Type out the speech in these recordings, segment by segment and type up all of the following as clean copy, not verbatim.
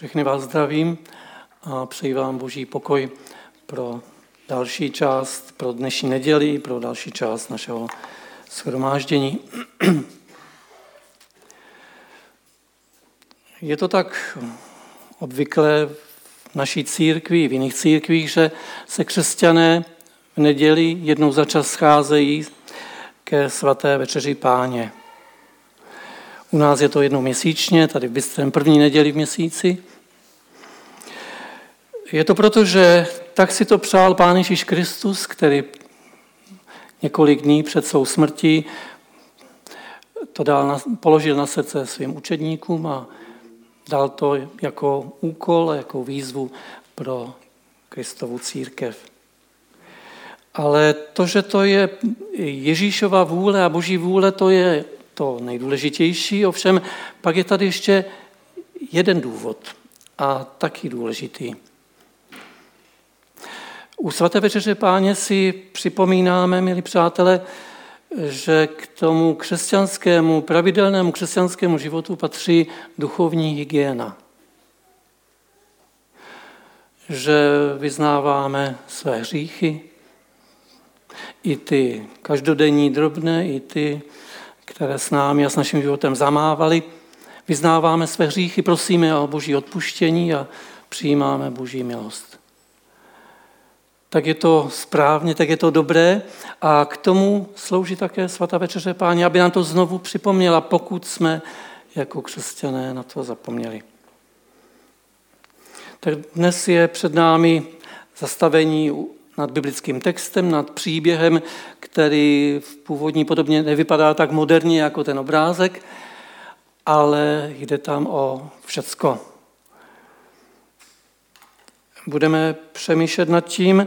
Všechny vás zdravím a přeji vám boží pokoj pro další část, pro dnešní neděli, pro další část našeho shromáždění. Je to tak obvyklé v naší církvi, v jiných církvích, že se křesťané v neděli jednou za čas scházejí ke svaté večeři Páně. U nás je to jednou měsíčně, tady v Bystrém první neděli v měsíci. Je to proto, že tak si to přál Pán Ježíš Kristus, který několik dní před svou smrtí to položil na srdce svým učedníkům a dal to jako úkol, jako výzvu pro Kristovu církev. Ale to, že to je Ježíšova vůle a boží vůle, to je to nejdůležitější, ovšem pak je tady ještě jeden důvod a taky důležitý. U svaté večeře Páně si připomínáme, milí přátelé, že k tomu křesťanskému, pravidelnému křesťanskému životu patří duchovní hygiena. Že vyznáváme své hříchy, i ty každodenní drobné, i ty, které s námi a s naším životem zamávaly. Vyznáváme své hříchy, prosíme o boží odpuštění a přijímáme boží milost. Tak je to správně, tak je to dobré a k tomu slouží také svatá večeře Páně, aby nám to znovu připomněla, pokud jsme jako křesťané na to zapomněli. Tak dnes je před námi zastavení nad biblickým textem, nad příběhem, který v původní podobně nevypadá tak moderně jako ten obrázek, ale jde tam o všecko. Budeme přemýšlet nad tím,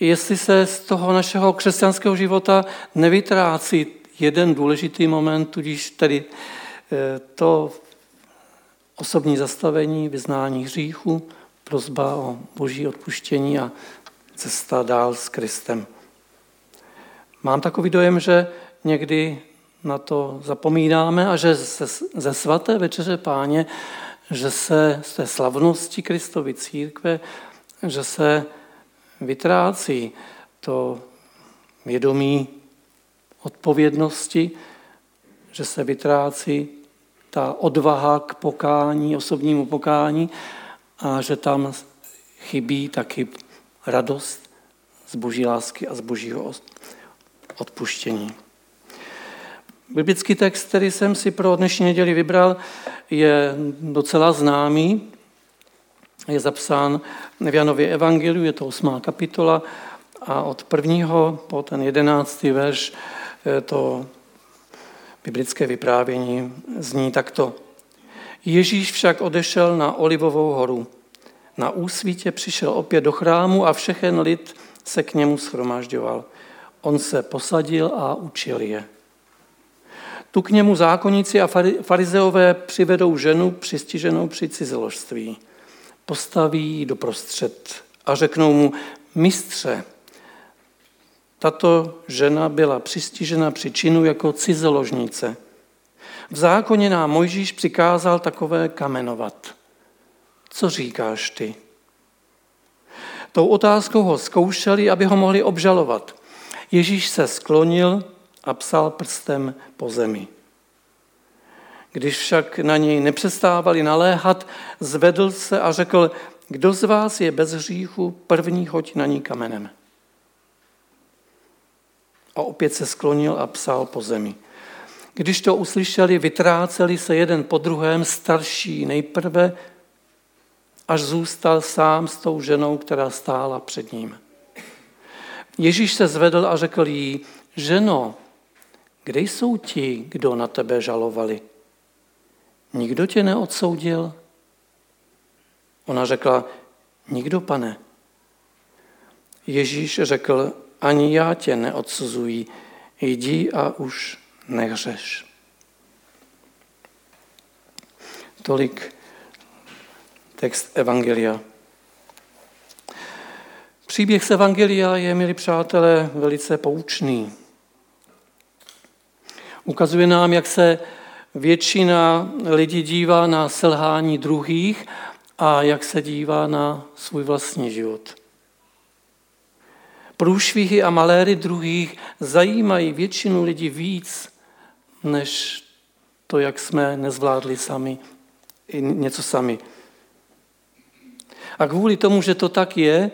jestli se z toho našeho křesťanského života nevytrácí jeden důležitý moment, tudíž tedy to osobní zastavení, vyznání hříchu, prosba o boží odpuštění a cesta dál s Kristem. Mám takový dojem, že někdy na to zapomínáme a že ze svaté večeře Páně, že se z té slavnosti Kristovy církve, že se vytrácí to vědomí odpovědnosti, že se vytrácí ta odvaha k pokání, osobnímu pokání a že tam chybí taky radost z boží lásky a z božího odpuštění. Biblický text, který jsem si pro dnešní neděli vybral, je docela známý. Je zapsán v Janově evangeliu, je to 8. kapitola a od 1. po ten 11. verš to biblické vyprávění zní takto. Ježíš však odešel na Olivovou horu. Na úsvítě přišel opět do chrámu a všechen lid se k němu shromažďoval. On se posadil a učil je. Tu k němu zákonníci a farizeové přivedou ženu přistiženou při cizoložství. Postaví ji doprostřed a řeknou mu, mistře, tato žena byla přistižena při činu jako cizoložnice. V zákoně nám Mojžíš přikázal takové kamenovat. Co říkáš ty? Tou otázkou ho zkoušeli, aby ho mohli obžalovat. Ježíš se sklonil a psal prstem po zemi. Když však na něj nepřestávali naléhat, zvedl se a řekl, kdo z vás je bez hříchu, první hoď na ní kamenem. A opět se sklonil a psal po zemi. Když to uslyšeli, vytráceli se jeden po druhém, starší nejprve, až zůstal sám s tou ženou, která stála před ním. Ježíš se zvedl a řekl jí, ženo, kde jsou ti, kdo na tebe žalovali? Nikdo tě neodsoudil? Ona řekla, nikdo, pane. Ježíš řekl, ani já tě neodsuzuji, jdi a už nehřeš. Tolik text evangelia. Příběh z evangelia je, milí přátelé, velice poučný. Ukazuje nám, jak se většina lidí dívá na selhání druhých a jak se dívá na svůj vlastní život. Průšvihy a maléry druhých zajímají většinu lidí víc, než to, jak jsme nezvládli sami něco sami. A kvůli tomu, že to tak je,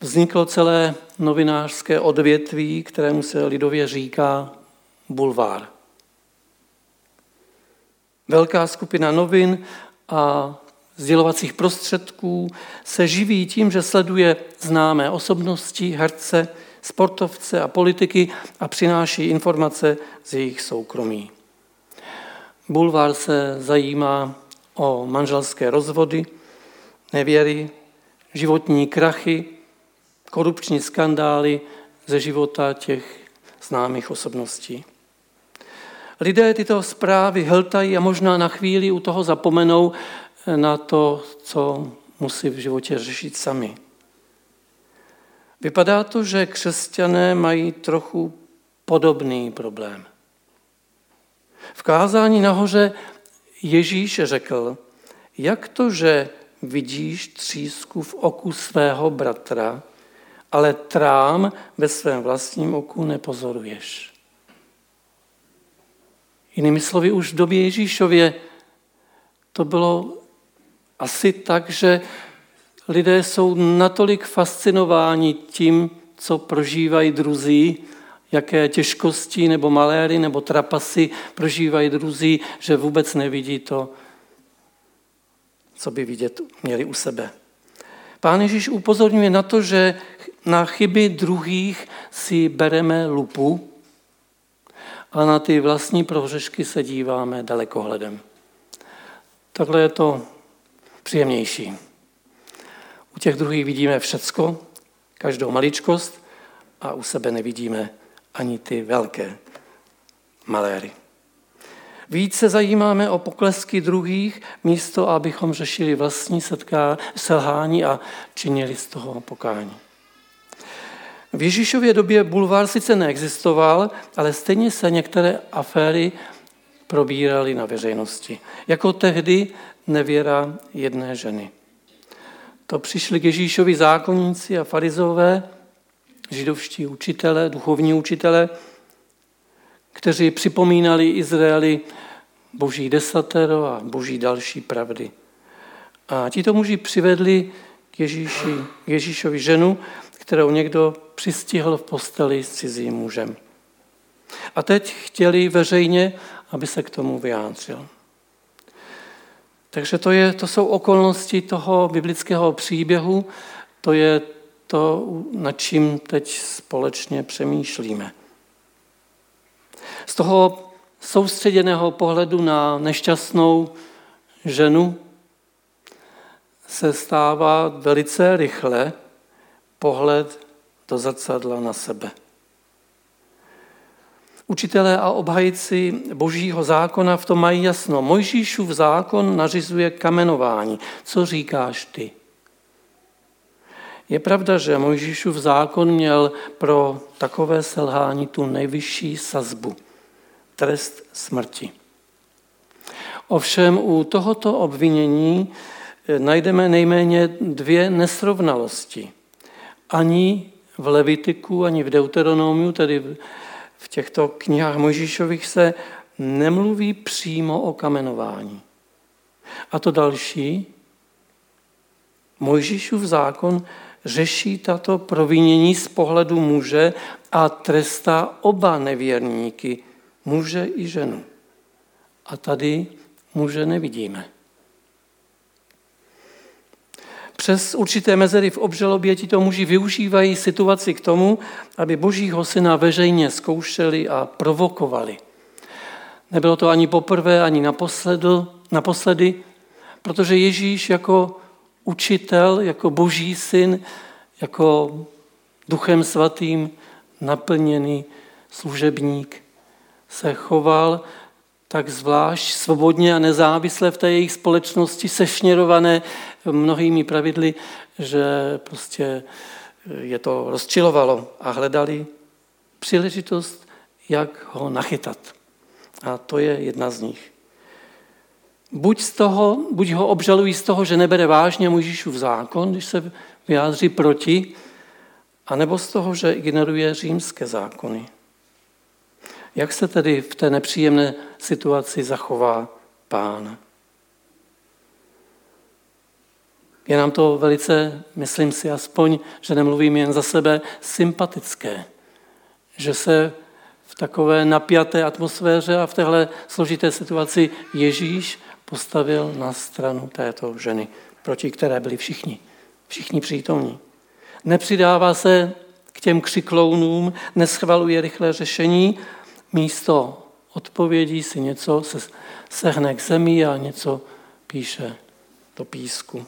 vzniklo celé novinářské odvětví, kterému se lidově říká bulvár. Velká skupina novin a sdělovacích prostředků se živí tím, že sleduje známé osobnosti, herce, sportovce a politiky a přináší informace z jejich soukromí. Bulvár se zajímá o manželské rozvody, nevěry, životní krachy, korupční skandály ze života těch známých osobností. Lidé tyto zprávy hltají a možná na chvíli u toho zapomenou na to, co musí v životě řešit sami. Vypadá to, že křesťané mají trochu podobný problém. V kázání nahoře Ježíš řekl, jak to, že vidíš třísku v oku svého bratra, ale trám ve svém vlastním oku nepozoruješ. Jinými slovy, už v době Ježíšově to bylo asi tak, že lidé jsou natolik fascinováni tím, co prožívají druzí, jaké těžkosti nebo maléry nebo trapasy prožívají druzí, že vůbec nevidí to, co by vidět měli u sebe. Pán Ježíš upozorňuje na to, že na chyby druhých si bereme lupu a na ty vlastní prohřešky se díváme dalekohledem. Takhle je to příjemnější. U těch druhých vidíme všecko, každou maličkost a u sebe nevidíme ani ty velké maléry. Víc se zajímáme o poklesky druhých, místo abychom řešili vlastní selhání a činili z toho pokání. V Ježíšově době bulvár sice neexistoval, ale stejně se některé aféry probíraly na veřejnosti. Jako tehdy nevěra jedné ženy. To přišli k Ježíšovi zákonníci a farizové, židovští učitelé, duchovní učitelé, kteří připomínali Izraeli boží desatero a boží další pravdy. A tito muži přivedli k Ježíšovi ženu, kterou někdo přistihl v posteli s cizím mužem. A teď chtěli veřejně, aby se k tomu vyjádřil. Takže to jsou okolnosti toho biblického příběhu, to je to, nad čím teď společně přemýšlíme. Z toho soustředěného pohledu na nešťastnou ženu se stává velice rychle pohled do zrcadla na sebe. Učitelé a obhajci božího zákona v tom mají jasno. Mojžíšův zákon nařizuje kamenování. Co říkáš ty? Je pravda, že Mojžíšův zákon měl pro takové selhání tu nejvyšší sazbu. Trest smrti. Ovšem u tohoto obvinění najdeme nejméně dvě nesrovnalosti. Ani v Levitiku, ani v Deuteronomiu, tedy v těchto knihách Mojžíšových se nemluví přímo o kamenování. A to další, Mojžíšův zákon řeší tato provinění z pohledu muže a trestá oba nevěrníky, muže i ženu. A tady muže nevidíme. Přes určité mezery v obžalobě tito muži využívají situaci k tomu, aby božího syna veřejně zkoušeli a provokovali. Nebylo to ani poprvé, ani naposledy, protože Ježíš jako učitel, jako boží syn, jako duchem svatým naplněný služebník se choval tak zvlášť svobodně a nezávisle v té jejich společnosti sešněrované mnohými pravidly, že prostě je to rozčilovalo a hledali příležitost, jak ho nachytat. A to je jedna z nich. Buď ho obžalují z toho, že nebere vážně Mojžíšův zákon, když se vyjádří proti, anebo z toho, že ignoruje římské zákony. Jak se tedy v té nepříjemné situaci zachová Pán? Je nám to velice, myslím si aspoň, že nemluvím jen za sebe, sympatické, že se v takové napjaté atmosféře a v téhle složité situaci Ježíš postavil na stranu této ženy, proti které byli všichni přítomní. Nepřidává se k těm křiklounům, neschvaluje rychlé řešení, místo odpovědí si něco sehne k zemi a něco píše do písku.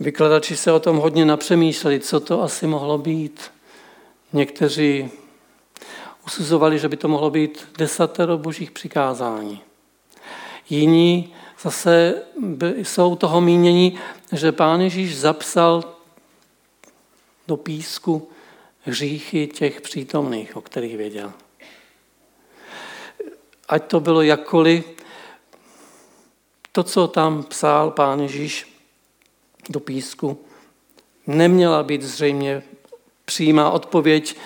Vykladači se o tom hodně napřemýšleli, co to asi mohlo být. Někteří usuzovali, že by to mohlo být 10 božích přikázání. Jiní zase jsou toho mínění, že Pán Ježíš zapsal do písku hříchy těch přítomných, o kterých věděl. Ať to bylo jakkoliv, to, co tam psal Pán Ježíš do písku, neměla být zřejmě přímá odpověď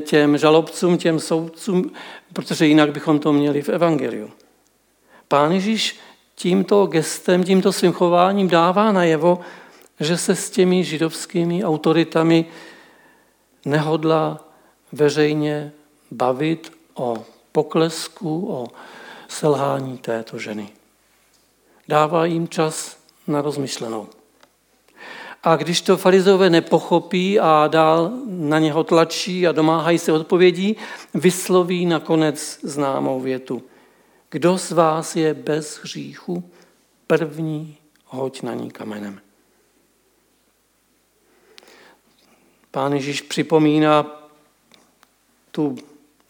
těm žalobcům, těm soudcům, protože jinak bychom to měli v evangeliu. Pán Ježíš tímto gestem, tímto svým chováním dává najevo, že se s těmi židovskými autoritami nehodlá veřejně bavit o poklesku, o selhání této ženy. Dává jim čas na rozmyšlenou. A když to farizeové nepochopí a dál na něho tlačí a domáhají se odpovědí, vysloví nakonec známou větu. Kdo z vás je bez hříchu, první hoď na ní kamenem. Pán Ježíš připomíná tu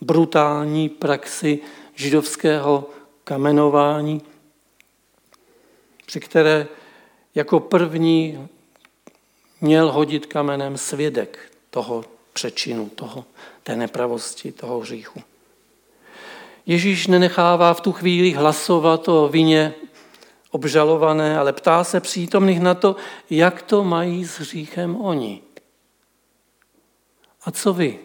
brutální praxi židovského kamenování, při které jako první měl hodit kamenem svědek toho přečinu, té nepravosti, toho hříchu. Ježíš nenechává v tu chvíli hlasovat o vině obžalované, ale ptá se přítomných na to, jak to mají s hříchem oni. A co vy?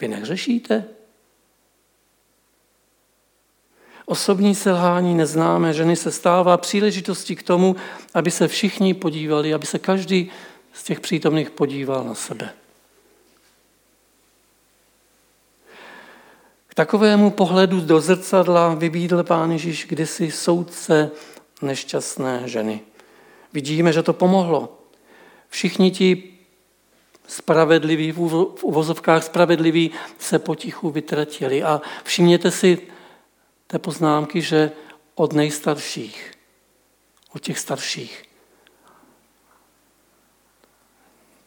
Vy nehřešíte? Osobní selhání neznámé ženy se stává příležitostí k tomu, aby se všichni podívali, aby se každý z těch přítomných podíval na sebe. K takovému pohledu do zrcadla vybídl Pán Ježíš kdysi soudce nešťastné ženy. Vidíme, že to pomohlo. Všichni ti spravedliví, v uvozovkách spravedliví, se potichu vytratili. A všimněte si té poznámky, že od nejstarších, od těch starších.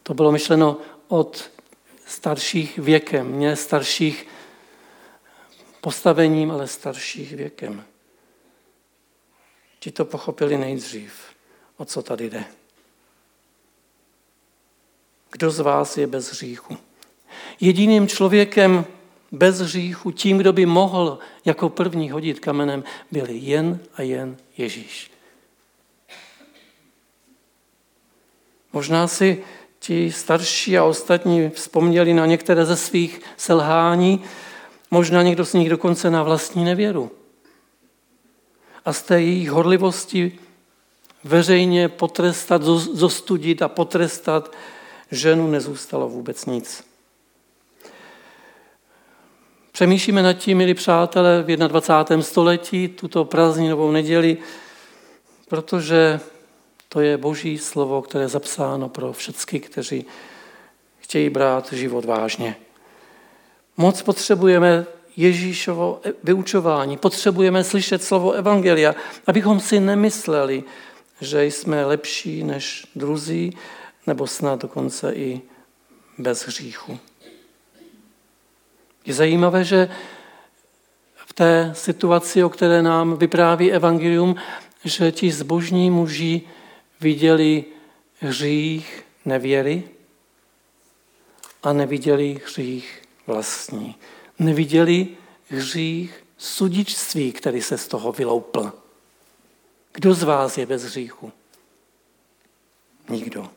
To bylo myšleno od starších věkem, ne starších postavením, ale starších věkem. Ti to pochopili nejdřív, o co tady jde. Kdo z vás je bez hříchu? Jediným člověkem bez hříchu, tím, kdo by mohl jako první hodit kamenem, byl jen a jen Ježíš. Možná si ti starší a ostatní vzpomněli na některé ze svých selhání, možná někdo z nich dokonce na vlastní nevěru. A z té jejich horlivosti veřejně potrestat, zostudit a potrestat ženu nezůstalo vůbec nic. Přemýšlíme nad tím, milí přátelé, v 21. století, tuto prázdninovou neděli, protože to je Boží slovo, které je zapsáno pro všechny, kteří chtějí brát život vážně. Moc potřebujeme Ježíšovo vyučování, potřebujeme slyšet slovo evangelia, abychom si nemysleli, že jsme lepší než druzí, nebo snad dokonce i bez hříchu. Je zajímavé, že v té situaci, o které nám vypráví evangelium, že ti zbožní muži viděli hřích nevěry a neviděli hřích vlastní. Neviděli hřích sudičství, který se z toho vyloupl. Kdo z vás je bez hříchu? Nikdo.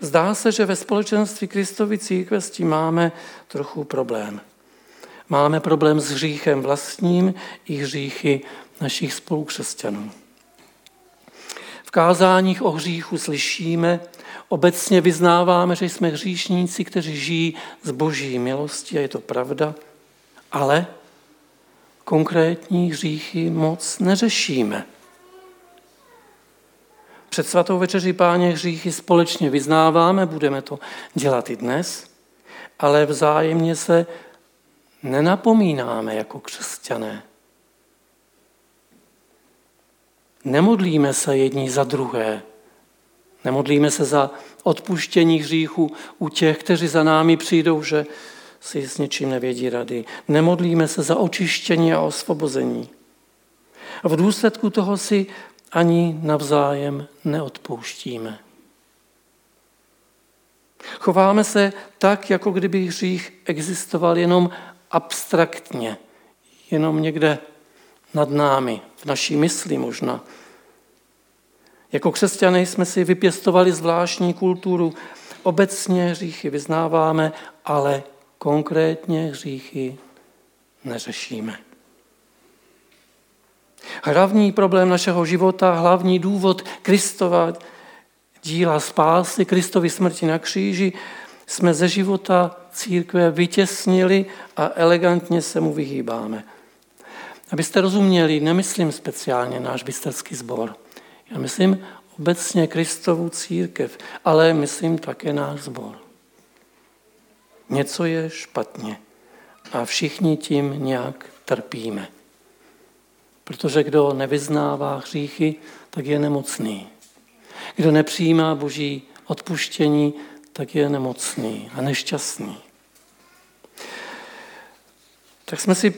Zdá se, že ve společenství Kristovy církve s tím máme trochu problém. Máme problém s hříchem vlastním i hříchy našich spolukřesťanů. V kázáních o hříchu slyšíme, obecně vyznáváme, že jsme hříšníci, kteří žijí z boží milosti, a je to pravda, ale konkrétní hříchy moc neřešíme. Před svatou večeří Páně hříchy společně vyznáváme, budeme to dělat i dnes, ale vzájemně se nenapomínáme jako křesťané. Nemodlíme se jedni za druhé. Nemodlíme se za odpuštění hříchů u těch, kteří za námi přijdou, že si s něčím nevědí rady. Nemodlíme se za očištění a osvobození. A v důsledku toho si ani navzájem neodpouštíme. Chováme se tak, jako kdyby hřích existoval jenom abstraktně, jenom někde nad námi, v naší mysli možná. Jako křesťané jsme si vypěstovali zvláštní kulturu. Obecně hříchy vyznáváme, ale konkrétně hříchy neřešíme. Hlavní problém našeho života, hlavní důvod Kristova díla spásy, Kristovy smrti na kříži, jsme ze života církve vytěsnili a elegantně se mu vyhýbáme. Abyste rozuměli, nemyslím speciálně náš Bysterský sbor. Já myslím obecně Kristovu církev, ale myslím také náš sbor. Něco je špatně a všichni tím nějak trpíme. Protože kdo nevyznává hříchy, tak je nemocný. Kdo nepřijímá boží odpuštění, tak je nemocný a nešťastný. Tak jsme si v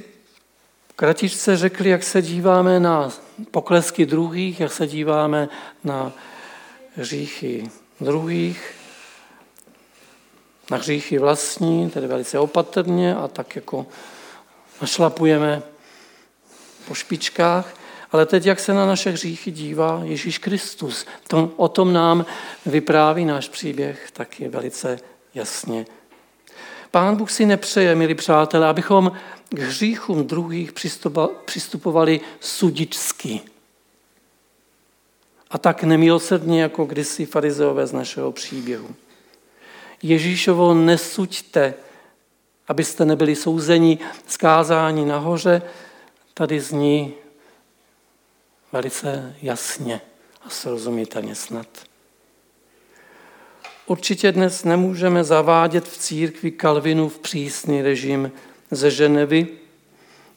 kratičce řekli, jak se díváme na poklesky druhých, jak se díváme na hříchy druhých, na hříchy vlastní, tedy velice opatrně a tak jako našlapujeme po špičkách, ale teď, jak se na naše hříchy dívá Ježíš Kristus. O tom nám vypráví náš příběh taky velice jasně. Pán Bůh si nepřeje, milí přátelé, abychom k hříchům druhých přistupovali sudičsky. A tak nemilosrdně, jako kdysi farizeové z našeho příběhu. Ježíšovo nesuďte, abyste nebyli souzeni, zkázáni nahoře, tady zní velice jasně a srozumitelně snad. Určitě dnes nemůžeme zavádět v církvi Kalvinův přísný režim ze Ženevy,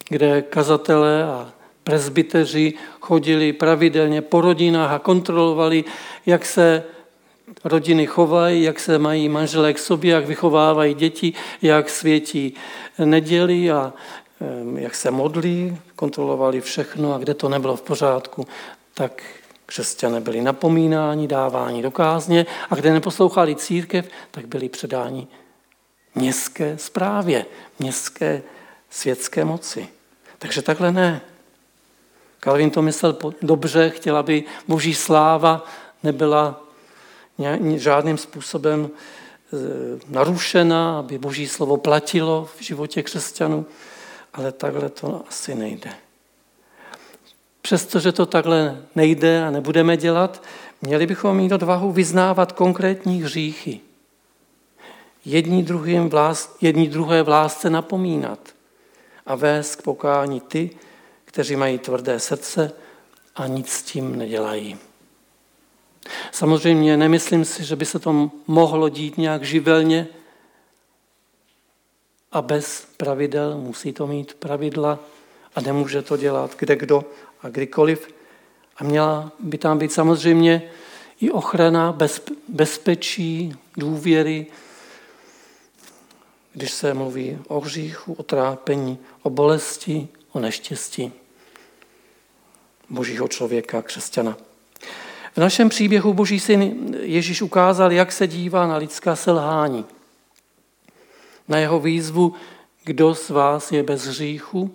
kde kazatelé a presbyteři chodili pravidelně po rodinách a kontrolovali, jak se rodiny chovají, jak se mají manželé k sobě, jak vychovávají děti, jak světí neděli a jak se modlí, kontrolovali všechno a kde to nebylo v pořádku, tak křesťané byli napomínáni, dáváni do kázně a kde neposlouchali církev, tak byli předáni městské správě, městské světské moci. Takže takhle ne. Kalvin to myslel dobře, chtěl, aby boží sláva nebyla žádným způsobem narušena, aby boží slovo platilo v životě křesťanů. Ale takhle to asi nejde. Přestože to takhle nejde a nebudeme dělat, měli bychom mít odvahu vyznávat konkrétní hříchy. Jedni druhé v lásce napomínat a vést k pokání ty, kteří mají tvrdé srdce a nic s tím nedělají. Samozřejmě nemyslím si, že by se to mohlo dít nějak živelně, a bez pravidel, musí to mít pravidla a nemůže to dělat kdekdo a kdykoliv. A měla by tam být samozřejmě i ochrana, bezpečí, důvěry, když se mluví o hříchu, o trápení, o bolesti, o neštěstí božího člověka, křesťana. V našem příběhu boží syn Ježíš ukázal, jak se dívá na lidská selhání. Na jeho výzvu, kdo z vás je bez hříchu,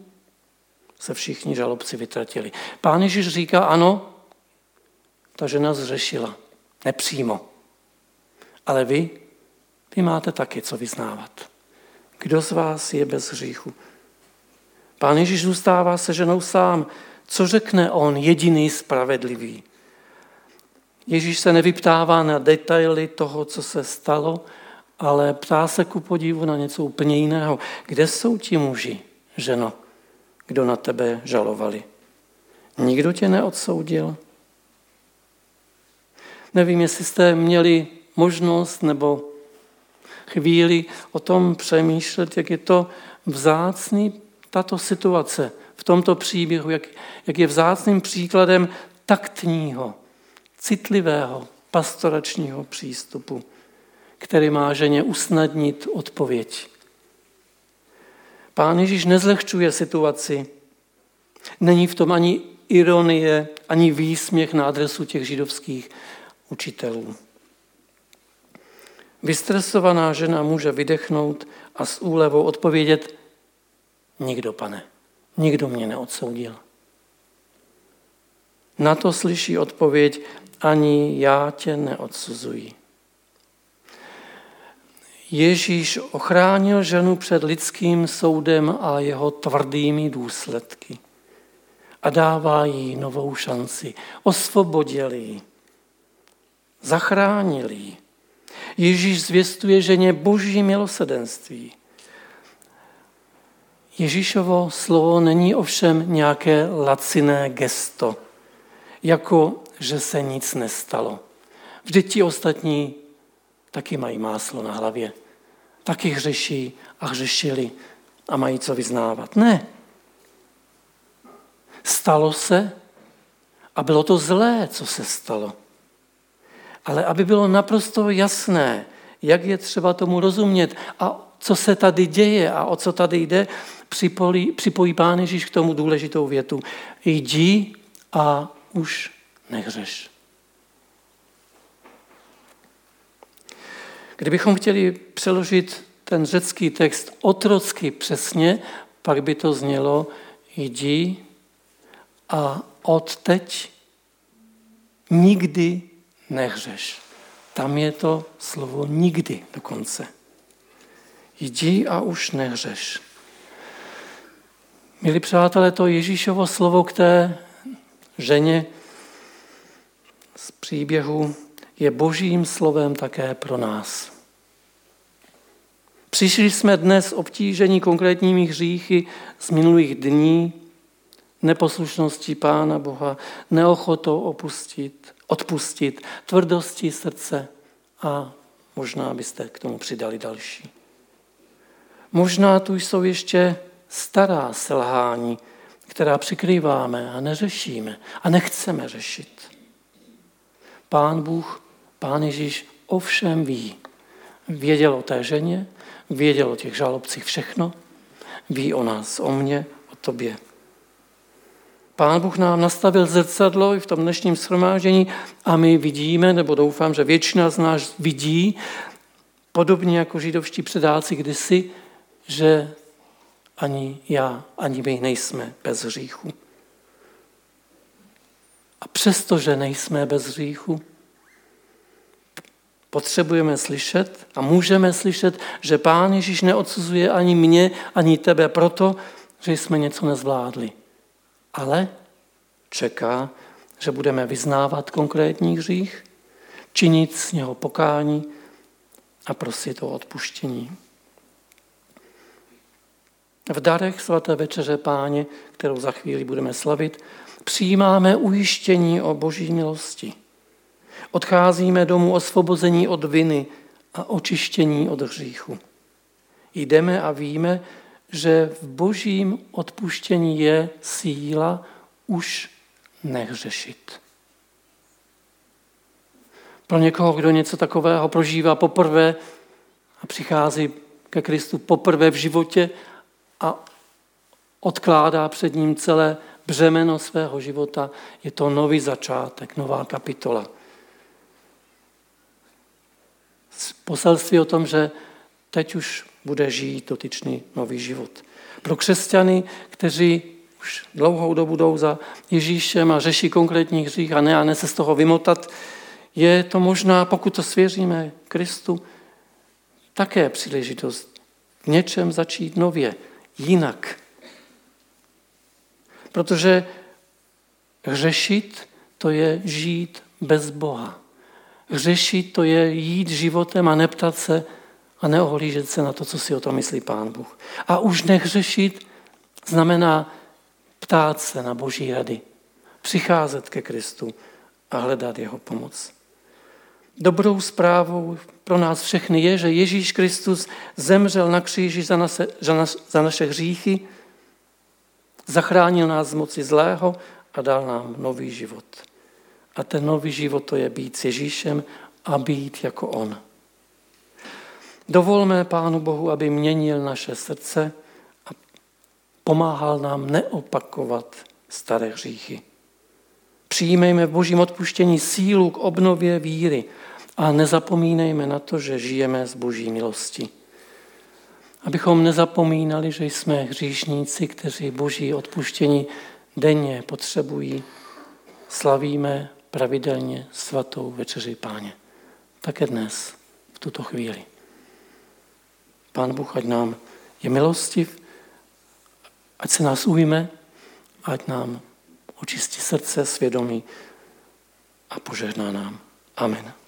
se všichni žalobci vytratili. Pán Ježíš říká, ano, ta žena zřešila. Nepřímo. Ale vy máte taky co vyznávat. Kdo z vás je bez hříchu? Pán Ježíš zůstává se ženou sám. Co řekne on, jediný spravedlivý? Ježíš se nevyptává na detaily toho, co se stalo, ale ptá se ku podivu na něco úplně jiného. Kde jsou ti muži, ženo, kdo na tebe žalovali? Nikdo tě neodsoudil? Nevím, jestli jste měli možnost nebo chvíli o tom přemýšlet, jak je to vzácný, tato situace v tomto příběhu, jak je vzácným příkladem taktního, citlivého, pastoračního přístupu, který má ženě usnadnit odpověď. Pán Ježíš nezlehčuje situaci. Není v tom ani ironie, ani výsměch na adresu těch židovských učitelů. Vystresovaná žena může vydechnout a s úlevou odpovědět: nikdo, pane, nikdo mě neodsoudil. Na to slyší odpověď: ani já tě neodsuzuji. Ježíš ochránil ženu před lidským soudem a jeho tvrdými důsledky a dává jí novou šanci. Osvobodil ji. Zachránil ji. Ježíš zvěstuje ženě boží milosrdenství. Ježíšovo slovo není ovšem nějaké laciné gesto, jako že se nic nestalo. Vždyť ti ostatní taky mají máslo na hlavě. Taky hřeší a hřešili a mají co vyznávat. Ne. Stalo se a bylo to zlé, co se stalo. Ale aby bylo naprosto jasné, jak je třeba tomu rozumět a co se tady děje a o co tady jde, připojí Pán Ježíš k tomu důležitou větu. Jdi a už nehřeš. Kdybychom chtěli přeložit ten řecký text otrocky přesně, pak by to znělo: jdi a odteď nikdy nehřeš. Tam je to slovo nikdy dokonce. Jdi a už nehřeš. Milí přátelé, to Ježíšovo slovo k té ženě z příběhu je božím slovem také pro nás. Přišli jsme dnes obtíženi konkrétními hříchy z minulých dní, neposlušností Pána Boha, neochotou odpustit, tvrdostí srdce a možná byste k tomu přidali další. Možná tu jsou ještě stará selhání, která přikrýváme a neřešíme a nechceme řešit. Pán Bůh, Pán Ježíš ovšem ví. Věděl o té ženě, věděl o těch žalobcích všechno, ví o nás, o mně, o tobě. Pán Bůh nám nastavil zrcadlo i v tom dnešním shromáždění a my vidíme, nebo doufám, že většina z nás vidí, podobně jako židovští předáci kdysi, že ani já, ani my nejsme bez hříchu. A přestože nejsme bez hříchu, potřebujeme slyšet a můžeme slyšet, že Pán Ježíš neodsuzuje ani mě, ani tebe proto, že jsme něco nezvládli. Ale čeká, že budeme vyznávat konkrétní hřích, činit z něho pokání a prosit o odpuštění. V darech svaté večeře Páně, kterou za chvíli budeme slavit, přijímáme ujištění o boží milosti. Odcházíme domů osvobození od viny a očištění od hříchu. Jdeme a víme, že v božím odpuštění je síla už nehřešit. Pro někoho, kdo něco takového prožívá poprvé a přichází ke Kristu poprvé v životě a odkládá před ním celé břemeno svého života, je to nový začátek, nová kapitola. Poselství o tom, že teď už bude žít dotyčný nový život. Pro křesťany, kteří už dlouhou dobu jdou za Ježíšem a řeší konkrétní hřích a ne se z toho vymotat. Je to možná, pokud to svěříme Kristu, také příležitost v něčem začít nově, jinak. Protože hřešit, to je žít bez Boha. Hřešit, to je jít životem a neptat se a neohlížet se na to, co si o tom myslí Pán Bůh. A už nehřešit znamená ptát se na Boží rady, přicházet ke Kristu a hledat jeho pomoc. Dobrou zprávou pro nás všechny je, že Ježíš Kristus zemřel na kříži za naše hříchy, zachránil nás z moci zlého a dal nám nový život. A ten nový život to je být s Ježíšem a být jako on. Dovolme Pánu Bohu, aby měnil naše srdce a pomáhal nám neopakovat staré hříchy. Přijmejme v Božím odpuštění sílu k obnově víry a nezapomínejme na to, že žijeme z Boží milosti. Abychom nezapomínali, že jsme hříšníci, kteří Boží odpuštění denně potřebují, slavíme pravidelně svatou večeři Páně. Také dnes, v tuto chvíli. Pán Bůh, ať nám je milostiv, ať se nás ujme, ať nám očistí srdce, svědomí a požehná nám. Amen.